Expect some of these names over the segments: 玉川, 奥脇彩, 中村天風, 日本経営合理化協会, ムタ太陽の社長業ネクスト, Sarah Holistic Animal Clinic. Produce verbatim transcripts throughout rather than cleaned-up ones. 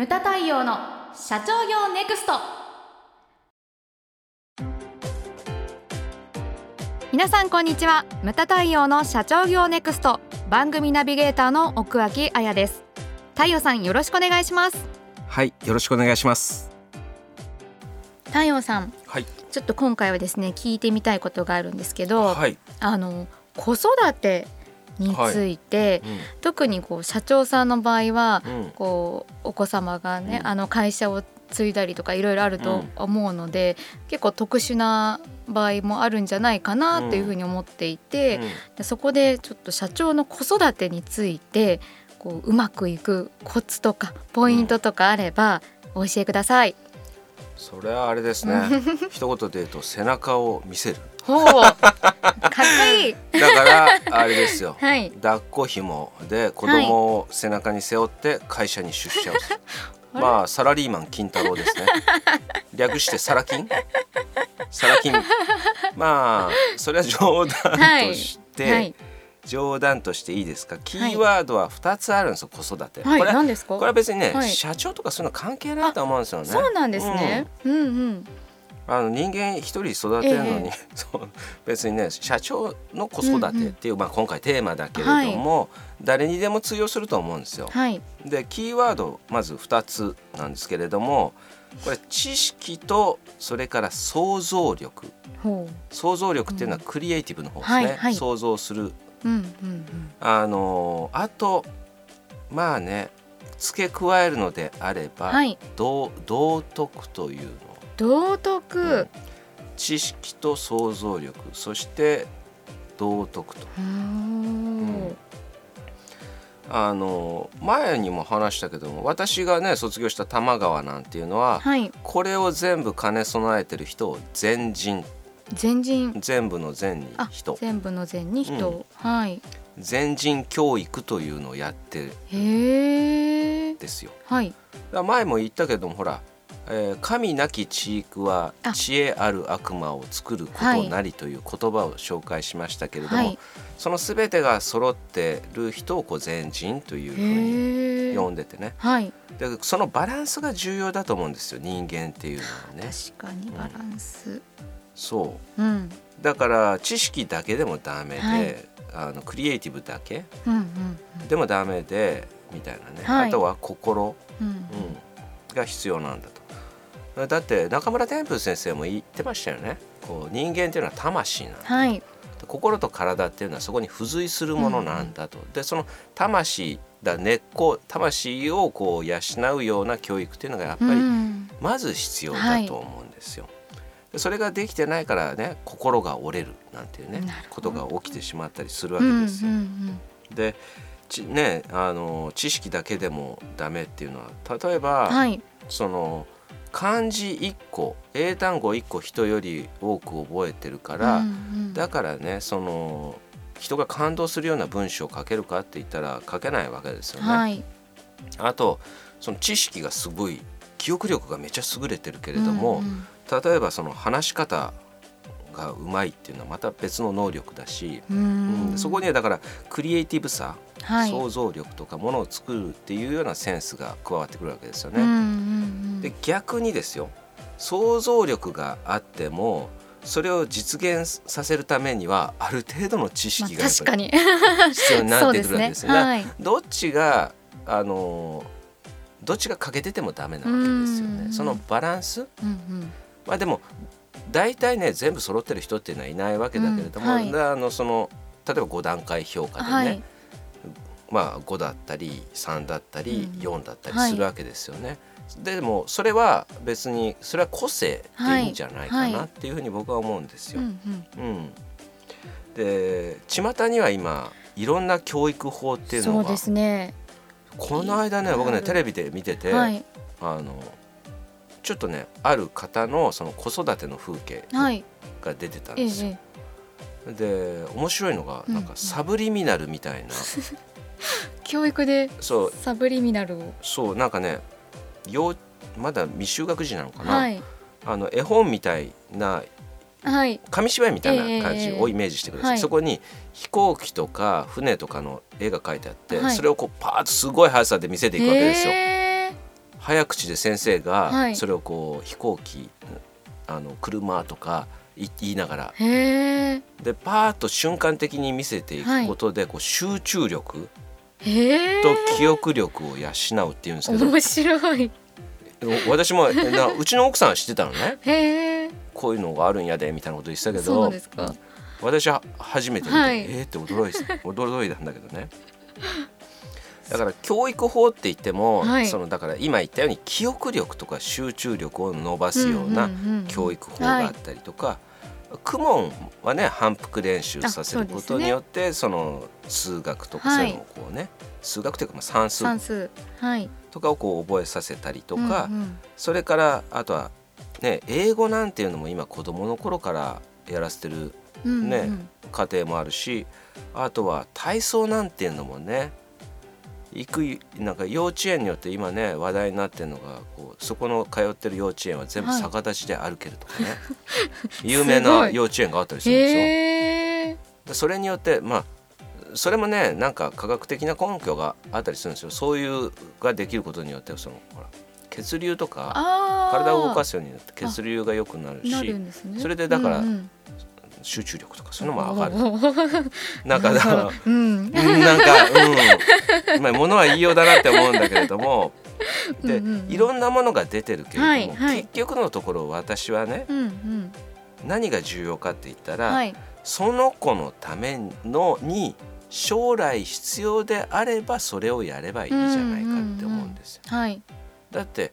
ムタ太陽の社長業ネクスト。皆さんこんにちは。ムタ太陽の社長業ネクスト番組ナビゲーターの奥脇彩です。太陽さん、よろしくお願いします。はい、よろしくお願いします。太陽さん、はい、ちょっと今回はですね、聞いてみたいことがあるんですけど、はい、あの子育てについて、はい、うん、特にこう社長さんの場合は、うん、こうお子様がね、うん、あの会社を継いだりとかいろいろあると思うので、うん、結構特殊な場合もあるんじゃないかなというふうに思っていて、うんうん、そこでちょっと社長の子育てについてこ う, うまくいくコツとかポイントとかあればお教えください。それはあれですね一言で言うと背中を見せる。ほう、かっこいい。だからあれですよ、はい、抱っこ紐で子供を背中に背負って会社に出社をする、はい、まあサラリーマン金太郎ですね略してサラ金サラ金。まあそれは冗談として、はいはい、冗談としていいですか。キーワードはふたつあるんですよ、はい、子育て、はい、これ何ですか。これは別にね、はい、社長とかそういうの関係ないと思うんですよね。そうなんですね、うんうんうん、あの人間一人育てるのに、えー、そう別にね社長の子育てっていう、うんうん、まあ、今回テーマだけれども、はい、誰にでも通用すると思うんですよ、はい、でキーワードまずふたつなんですけれども、これ知識とそれから想像力。ほう、想像力っていうのはクリエイティブの方ですね、うん、はいはい、想像する、うんうんうん、あのあとまあね付け加えるのであれば、はい、道, 道徳というの道徳、うん、知識と想像力そして道徳と、うん、あの前にも話したけども、私がね卒業した玉川なんていうのは、はい、これを全部兼ね備えてる人を全人全人全部の全に人全部の全に人、うん、はい、全人教育というのをやってるんですよ、はい、だ前も言ったけどもほら、えー、神なき知育は知恵ある悪魔を作ることなりという言葉を紹介しましたけれども、はい、そのすべてが揃ってる人をこう全人というふうに呼んでてね、はい、でそのバランスが重要だと思うんですよ、人間っていうのはね。確かにバランス、うん、そう、うん、だから知識だけでもダメで、はい、あのクリエイティブだけ、うんうんうん、でもダメでみたいなね、はい、あとは心、うんうん、が必要なんだと。だって中村天風先生も言ってましたよね、こう人間っていうのは魂なんだ、はい、心と体っていうのはそこに付随するものなんだと、うん、でその魂だ根っこ魂をこう養うような教育っていうのがやっぱりまず必要だと思うんですよ、はい、それができてないからね心が折れるなんていうねことが起きてしまったりするわけですよ、うんうんうん、で、ちね、あの知識だけでもダメっていうのは例えば、はい、その漢字いっこ英単語いっこ人より多く覚えてるから、うんうん、だからねその人が感動するような文章を書けるかって言ったら書けないわけですよね、はい、あとその知識がすごい記憶力がめちゃ優れてるけれども、うんうん、例えばその話し方がうまいっていうのはまた別の能力だし、うん、そこにはだからクリエイティブさ、はい、想像力とかものを作るっていうようなセンスが加わってくるわけですよね、うんうんうん、で逆にですよ、想像力があってもそれを実現させるためにはある程度の知識がやっぱり必要になってくるわけですよね、まあ確かにどっちがあのどっちが欠けててもダメなわけですよね、うんうん、そのバランス、うんうん、まあ、でも大体ね全部揃ってる人っていうのはいないわけだけれども、うん、はい、あのその例えばご段階評価でね、はい、まあ、ごだったりさんだったりよんだったりするわけですよね、うん、はい、でもそれは別にそれは個性でいいんじゃないかなっていうふうに僕は思うんですよ、はいはい、うんうん、で巷には今いろんな教育法っていうのがそうですね、この間ね僕ねテレビで見てて、はい、あのちょっとねある方のその子育ての風景が出てたんですよ、はい、で面白いのがなんかサブリミナルみたいな、うん、教育でサブリミナルをそうなんかねよまだ未就学児なのかな、はい、あの絵本みたいな、はい、紙芝居みたいな感じをイメージしてください、えー、そこに飛行機とか船とかの絵が描いてあって、はい、それをこうパーッとすごい速さで見せていくわけですよ、えー早口で先生がそれをこう飛行機、あの車とか言いながら、へでパーッと瞬間的に見せていくことで、こう集中力と記憶力を養うっていうんですけど、面白い。私もなうちの奥さんは知ってたのね。へー、こういうのがあるんやでみたいなこと言ってたけど、そうですか、私は初めて見て、はい、えー、って驚い驚いたんだけどね。だから教育法って言っても、はい、そのだから今言ったように記憶力とか集中力を伸ばすような教育法があったりとか、公文はね反復練習させることによって、その数学とかそういうのをこうね、はい、数学というかまあ算数、算数、はい、とかをこう覚えさせたりとか、うんうん、それからあとはね英語なんていうのも今子どもの頃からやらせてる、ね、うんうん、家庭もあるし、あとは体操なんていうのもね、行くなんか幼稚園によって今ね話題になってるのが、こうそこの通ってる幼稚園は全部逆立ちで歩けるとかね、はい、有名な幼稚園があったりするんですよ。えー、それによってまあそれもねなんか科学的な根拠があったりするんですよ。そういうができることによって、そのほら血流とか体を動かすようになって血流が良くなるし、なるんですね、それでだから、うんうん、集中力とかそういうのも上がる。なんかだから、うん、なんか、うん、まあ物は言いようだなって思うんだけれども、で、うんうん、いろんなものが出てるけれども、はいはい、結局のところ私はね、うんうん、何が重要かって言ったら、はい、その子のためのに将来必要であればそれをやればいいじゃないかって思うんですよ。うんうんうん、はい、だって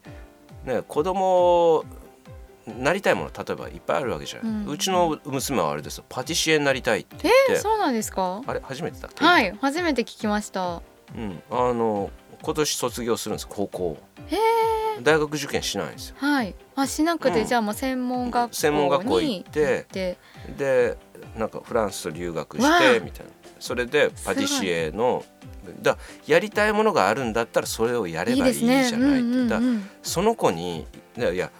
ね子供なりたいもの例えばいっぱいあるわけじゃない、うん、うちの娘はあれですよ、パティシエになりたいって言って、えー、そうなんですか。あれ初めてだっけ。はい、初めて聞きました。うん、あの今年卒業するんです、高校。へえ。大学受験しないんですよ。はい、あしなくて、うん、じゃあもう専門学校に専門学校行ってでなんかフランス留学してみたいな、それでパティシエのだやりたいものがあるんだったらそれをやればいいじゃないって言った、その子にいや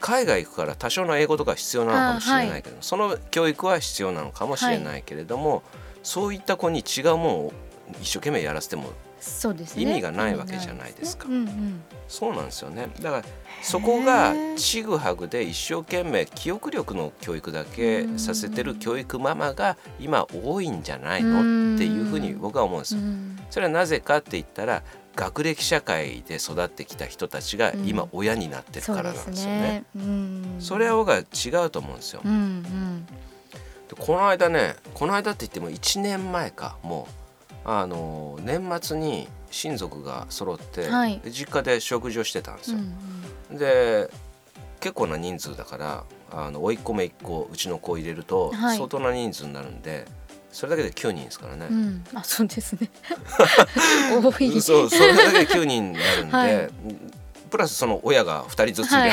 海外行くから多少の英語とか必要なのかもしれないけど、はい、その教育は必要なのかもしれないけれども、はい、そういった子に違うものを一生懸命やらせても意味がないわけじゃないですか。そうなんですよね。だからそこがちぐはぐで一生懸命記憶力の教育だけさせてる教育ママが今多いんじゃないのっていうふうに僕は思うんですよ。それはなぜかって言ったら学歴社会で育ってきた人たちが今親になってるからなんですよね。うん、 そうですね。うん、それは違うと思うんですよ。うんうん、でこの間ねこの間って言ってもいちねんまえかもうあの年末に親族が揃って、はい、実家で食事をしてたんですよ。うんうん、で結構な人数だからあの甥っ子姪っ子うちの子入れると相当な人数になるんで、はい、それだけできゅうにんですからね。うん、あそうですね多いそうそれだけできゅうにんになるんで、はい、プラスその親がふたりずつで、はい、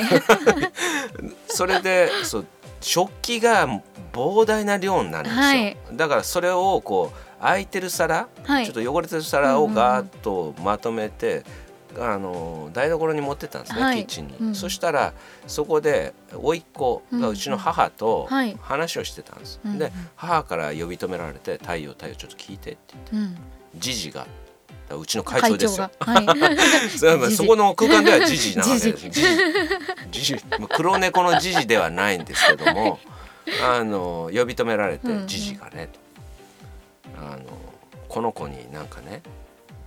それでそう食器が膨大な量になるんですよ。はい、だからそれをこう空いてる皿、はい、ちょっと汚れてる皿をガーッとまとめて、うんうん、あの台所に持ってったんですね、はい、キッチンに。うん、そしたらそこで甥っ子がうちの母と話をしてたんです。うんはい、で母から呼び止められて太陽太陽ちょっと聞いてって言って、うん、ジジがうちの会長ですよ、はい、そ, そこの空間ではジジなわけです。ジジジジ黒猫のジジではないんですけどもあの呼び止められて、うん、ジジがねあのこの子になんかね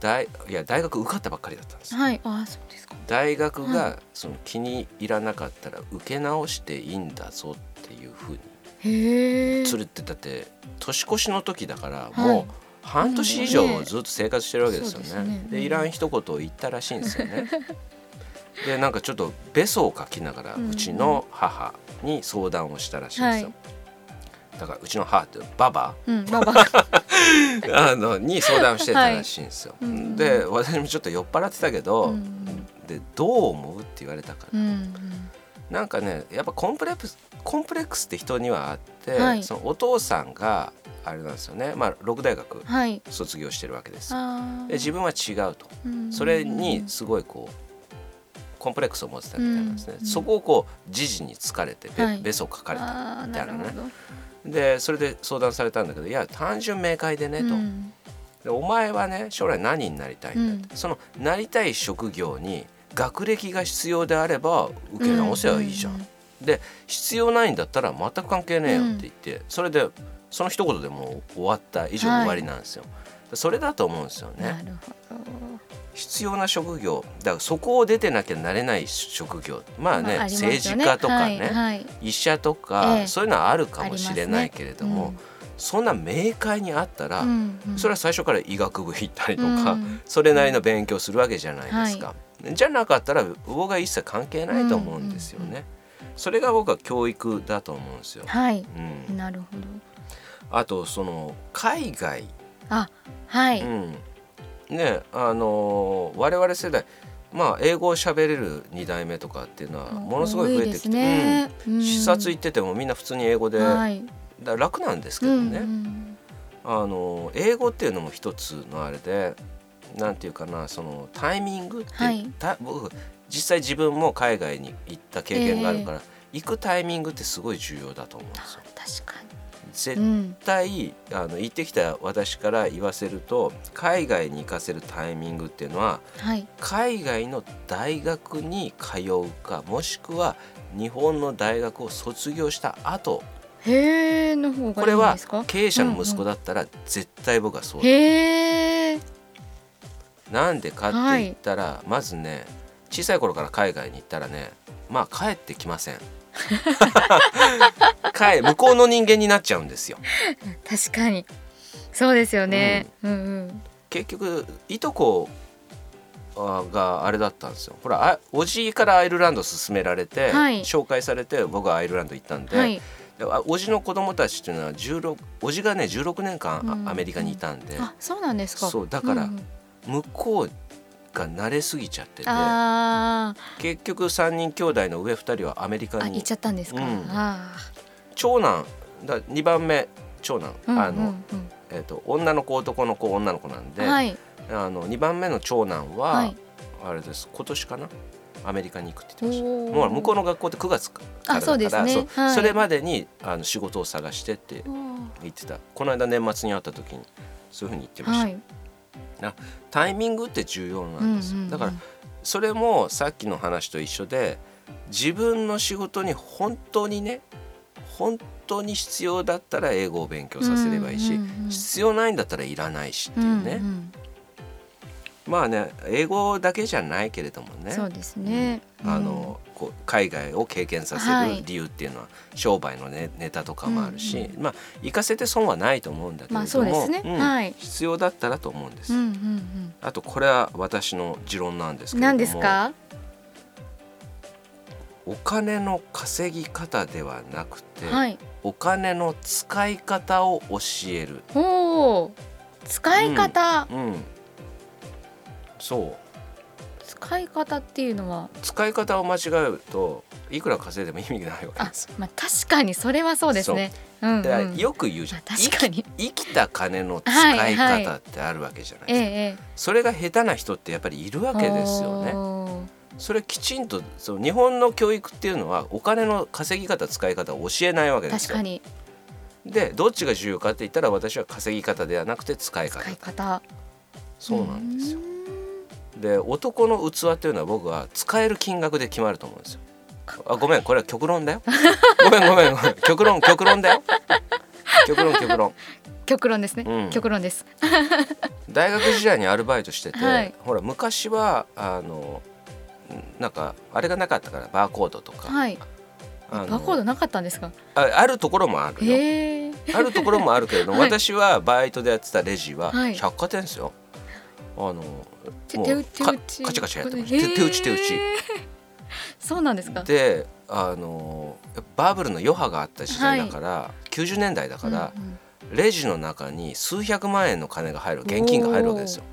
大, いや大学受かったばっかりだったんです。はい、あそうですか。大学がその気に入らなかったら受け直していいんだぞっていうふうに、へー、それってだって年越しの時だからもう、はい、半年以上ずっと生活してるわけですよね。うん、そうですね。でいらん一言を言ったらしいんですよね。でなんかちょっとベソを書きながらうちの母に相談をしたらしいんですよ。はい、だからうちの母ってババ、うん、ババあのに相談してたらしいんですよ。はい、で私もちょっと酔っ払ってたけど、うん、でどう思うって言われたから、うん、なんかねやっぱコンプレックス、コンプレックスって人にはあって、はい、そのお父さんがあれなんですよね、まあ、ろくだいがく卒業してるわけです、はい、で自分は違うと、うん、それにすごいこうコンプレックスを持ってたみたいなんですね。うん、そこをこう時事に疲れて ベ,、はい、ベソを書かれたみたいなね。でそれで相談されたんだけどいや単純明快でねと、うん、でお前はね将来何になりたいんだって、うん、そのなりたい職業に学歴が必要であれば受け直せばいいじゃん、うんうんうん、で必要ないんだったら全く関係ねえよって言って、うん、それでその一言でもう終わった以上終わりなんですよ、はい、それだと思うんですよね。なるほど。必要な職業だから、そこを出てなきゃなれない職業、まあね、まあありますよね、政治家とかね、はいはい、医者とか、ええ、そういうのはあるかもしれないけれども、そんな明快にあったら、うんうん、それは最初から医学部行ったりとか、うん、それなりの勉強するわけじゃないですか、はい、じゃなかったら僕は一切関係ないと思うんですよね、うんうんうん、それが僕は教育だと思うんですよ、はい、うん、なるほど。あとその海外、あ、はい、うん、ね、あの我々世代、まあ、英語を喋れるに代目とかっていうのはものすごい増えてきて、ね、うん、視察行っててもみんな普通に英語で、はい、だ楽なんですけどね、うんうん、あの英語っていうのも一つのあれで、なんていうかな、そのタイミングって、はい、僕実際自分も海外に行った経験があるから、えー、行くタイミングってすごい重要だと思うんですよ。確かに絶対、うん、あの行ってきた私から言わせると、海外に行かせるタイミングっていうのは、はい、海外の大学に通うか、もしくは日本の大学を卒業した後へーの方がいいんですか？これは経営者の息子だったら絶対僕はそうだ、うんうん、へー、なんでかって言ったら、はい、まずね、小さい頃から海外に行ったらね、まあ帰ってきません帰向こうの人間になっちゃうんですよ。確かにそうですよね、うんうんうん、結局いとこがあれだったんですよ。ほら、おじいからアイルランド勧められて、はい、紹介されて僕はアイルランド行ったんで、はい、おじの子供たちっていうのはじゅうろく、おじがねじゅうろくねんかんアメリカにいたんで、うん、あ、そうなんですか。そうだから向こうが慣れすぎちゃってて、あ、結局さんにん兄弟の上ふたりはアメリカにあ行っちゃったんですか、うん、あ、長男だ、にばんめ長男、うんうんうん、あの、えーと、女の子男の子女の子なんで、はい、あのにばんめの長男は、はい、あれです、今年かなアメリカに行くって言ってました。もう向こうの学校ってくがつからだから、あ、そうですね、そ、はい、それまでにあの仕事を探してって言ってた。この間年末に会った時にそういうふうに言ってました、はい、なタイミングって重要なんです、うんうんうん、だからそれもさっきの話と一緒で、自分の仕事に本当にね、本当に必要だったら英語を勉強させればいいし、うんうんうん、必要ないんだったらいらないしっていうね、うんうん、まあね、英語だけじゃないけれどもね、そうですね、うん、あのこう海外を経験させる理由っていうのは、はい、商売の、ね、ネタとかもあるし、うん、まあ、行かせて損はないと思うんだけれども、まあそうですね、うん、はい、必要だったらと思うんです、うんうんうん、あとこれは私の持論なんですけれども、何ですか？お金の稼ぎ方ではなくて、はい、お金の使い方を教える。おー、使い方、うん、うん、そう、使い方っていうのは、使い方を間違えるといくら稼いでも意味がないわけです。あ、まあ、確かにそれはそうですね、うんうん、よく言うじゃん、確かに生きた金の使い方ってあるわけじゃないですか、はいはい、それが下手な人ってやっぱりいるわけですよね。それきちんと、そう、日本の教育っていうのはお金の稼ぎ方使い方を教えないわけですよ。確かに。でどっちが重要かって言ったら、私は稼ぎ方ではなくて使い方、使い方、そうなんですよ。で男の器というのは僕は使える金額で決まると思うんですよ。あ、ごめん、これは極論だよごめんごめんごめん、極論極論だよ極論極論極論ですね、うん、極論です大学時代にアルバイトしてて、はい、ほら昔はあのなんかあれがなかったから、バーコードとか、はい、あのバーコードなかったんですか？ あ, あるところもあるよ、へー、あるところもあるけれども、はい、私はバイトでやってたレジは百貨店ですよ、はい、あのもう手打ちカチカチやってました、手打ち手打ち。そうなんですか。で、あのバブルの余波があった時代だから、はい、きゅうじゅうねんだいだから、うんうん、レジの中に数百万円の金が入る、現金が入るわけですよ。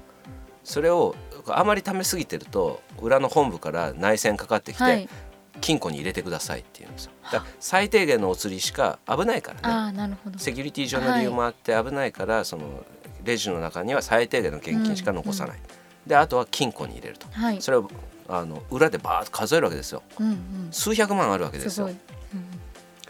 それをあまり貯めすぎてると裏の本部から内線かかってきて、はい、金庫に入れてくださいって言うんですよ。だから最低限のお釣りしか、危ないからね、あ、なるほど、セキュリティ上の理由もあって危ないから、はい、そのレジの中には最低限の現金しか残さない、うんうん、であとは金庫に入れると、はい、それをあの裏でバーッと数えるわけですよ、うんうん、数百万あるわけですよ、すごい、うん、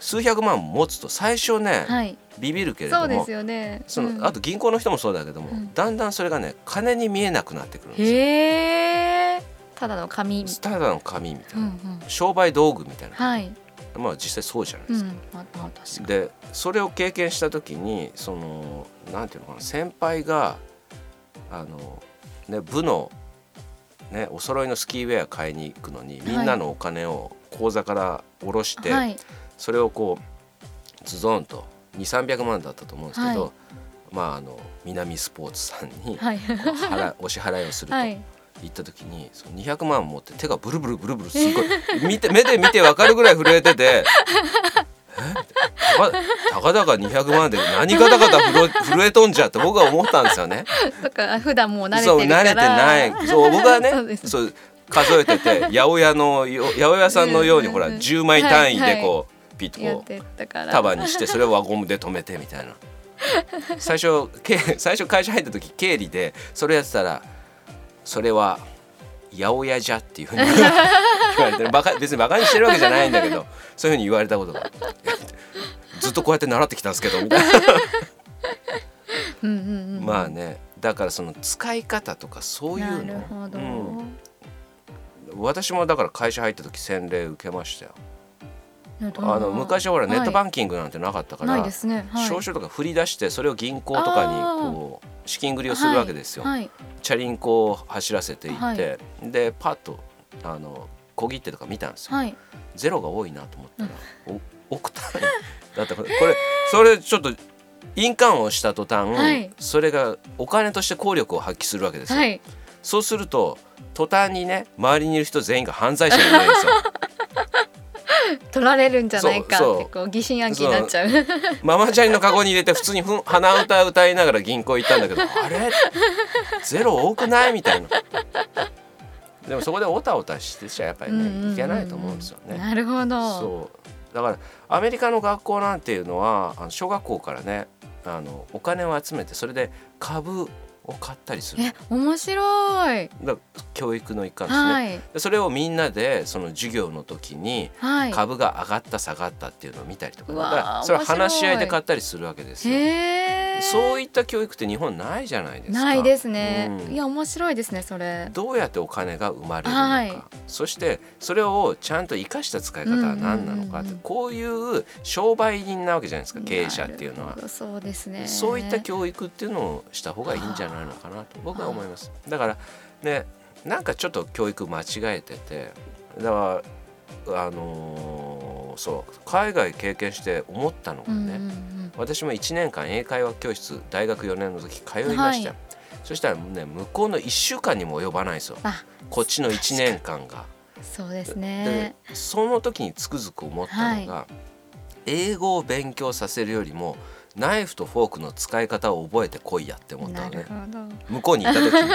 数百万持つと最初ね、はい、ビビるけれども、そうですよね、そのあと銀行の人もそうだけども、うん、だんだんそれがね金に見えなくなってくるんですよ。へー、ただの紙ただの紙みたいな、うんうん、商売道具みたいな、はい、まあ実際そうじゃないですか、うんまあ、確かに。でそれを経験した時にそのなんていうのかな、先輩があの、ね、部の、ね、お揃いのスキーウェア買いに行くのにみんなのお金を口座から下ろして、はい、それをこうズドンとにせんさんびゃくまんだったと思うんですけど、はい、まあ、あの南スポーツさんに払、はい、お支払いをすると言った時に、はい、そのにひゃくまん持って手がブルブルブルブルすごい見て目で見て分かるぐらい震えててえ た, かたかだかにひゃくまんで何かだかだ 震, 震えとんじゃって僕は思ったんですよね。だから普段もう慣れてるからそう慣れてないそう僕はねそうですそう数えてて八百屋の八百屋さんのようにほらじゅうまい単位でこうピッとこう束にしてそれを輪ゴムで留めてみたいな最初、最初会社入った時経理でそれやってたらそれは八百屋じゃっていう風に言われてバカ別にバカにしてるわけじゃないんだけどそういう風に言われたことがずっとこうやって習ってきたんですけどみたいなうんうん、うん、まあねだからその使い方とかそういうのなるほど、うん、私もだから会社入った時洗礼受けましたよ。あの昔ほらネットバンキングなんてなかったから、はいねはい、証書とか振り出してそれを銀行とかにこう資金繰りをするわけですよ、はいはい、チャリンコを走らせていって、はい、でパッとあの小切手とか見たんですよ、はい、ゼロが多いなと思ったら、うん、億単位だったからこれそれちょっと印鑑をした途端、はい、それがお金として効力を発揮するわけですよ、はい、そうすると途端にね周りにいる人全員が犯罪者になるんですよ取られるんじゃないかってこう疑心暗鬼になっちゃうママチャリのカゴに入れて普通に鼻歌歌いながら銀行行ったんだけどあれゼロ多くないみたいなでもそこでオタオタしてちゃやっぱりね、うんうんうん、いけないと思うんですよね。なるほど。そうだからアメリカの学校なんていうのはあの小学校からねあのお金を集めてそれで株を買ったりする。え面白い。だ教育の一環ですね、はい、でそれをみんなでその授業の時に株が上がった下がったっていうのを見たりとか、はい、だからそれは話し合いで買ったりするわけですよ。そういった教育って日本ないじゃないですか。ないですね、うん、いや面白いですね。それどうやってお金が生まれるのか、はい、そしてそれをちゃんと生かした使い方は何なのかって、うんうんうん、こういう商売人なわけじゃないですか経営者っていうのは。そうですね。そういった教育っていうのをした方がいいんじゃないのかなと僕は思います。だからねなんかちょっと教育間違えててだからあのー、そう海外経験して思ったのがね、うんうんうん、私もいちねんかん英会話教室大学よねんの時通いました、はい、そしたらね向こうのいっしゅうかんにも及ばないですよこっちのいちねんかんが。そうですね。でその時につくづく思ったのが、はい、英語を勉強させるよりもナイフとフォークの使い方を覚えてこいやって思ったのね。向こうに行った時に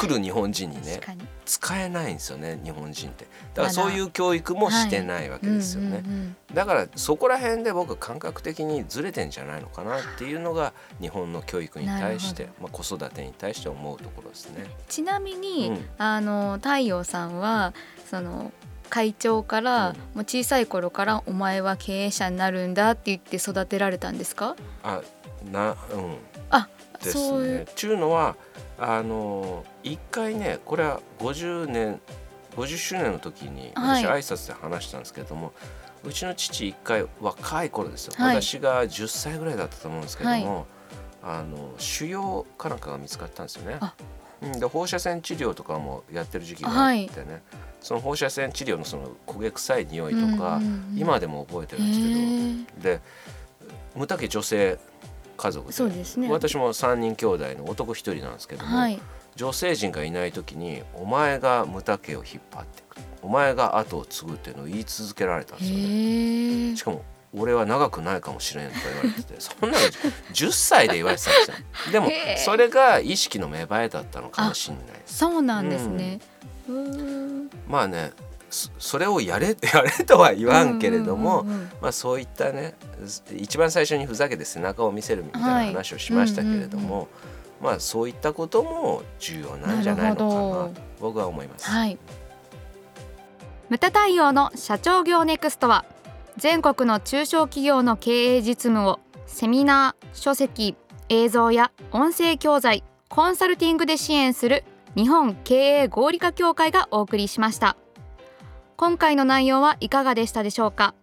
来る日本人にね使えないんですよね日本人って。だからそういう教育もしてないわけですよね、はいうんうんうん、だからそこら辺で僕感覚的にずれてんじゃないのかなっていうのが日本の教育に対して、まあ、子育てに対して思うところですね。ちなみに、うん、あの太陽さんはその会長から、うん、もう小さい頃からお前は経営者になるんだって言って育てられたんですか？あなうんあですね、そういうちゅうのはあの一回ねこれはごじゅうねんごじゅっしゅうねんの時に私挨拶で話したんですけれども、はい、うちの父一回若い頃ですよ、はい、私がじゅっさいぐらいだったと思うんですけども、はい、あの腫瘍かなんかが見つかったんですよね。で放射線治療とかもやってる時期があってね、はい、その放射線治療のその焦げ臭い匂いとか、うんうんうん、今でも覚えてるんですけど、で無駄毛女性家族 で, そうです、ね、私もさんにん兄弟の男ひとりなんですけども、はい、女性陣がいない時にお前が無駄毛を引っ張ってくるお前が後を継ぐっていうのを言い続けられたんですよね。しかも俺は長くないかもしれんとか言われててそんなのじゅっさいで言われてたんですよでもそれが意識の芽生えだったのかもしれない。そうなんですね、うん、まあね そ, それをや れ, やれとは言わんけれども、うんうんうんうん、まあ、そういったね一番最初にふざけて背中を見せるみたいな話をしましたけれども、はいうんうんうん、まあそういったことも重要なんじゃないのかなと僕は思います、はい、ムタ太陽の社長業ネクストは全国の中小企業の経営実務をセミナー、書籍、映像や音声教材、コンサルティングで支援する日本経営合理化協会がお送りしました。今回の内容はいかがでしたでしょうか。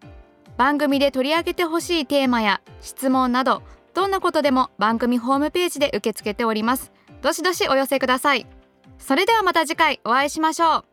番組で取り上げてほしいテーマや質問など、どんなことでも番組ホームページで受け付けております。どしどしお寄せください。それではまた次回お会いしましょう。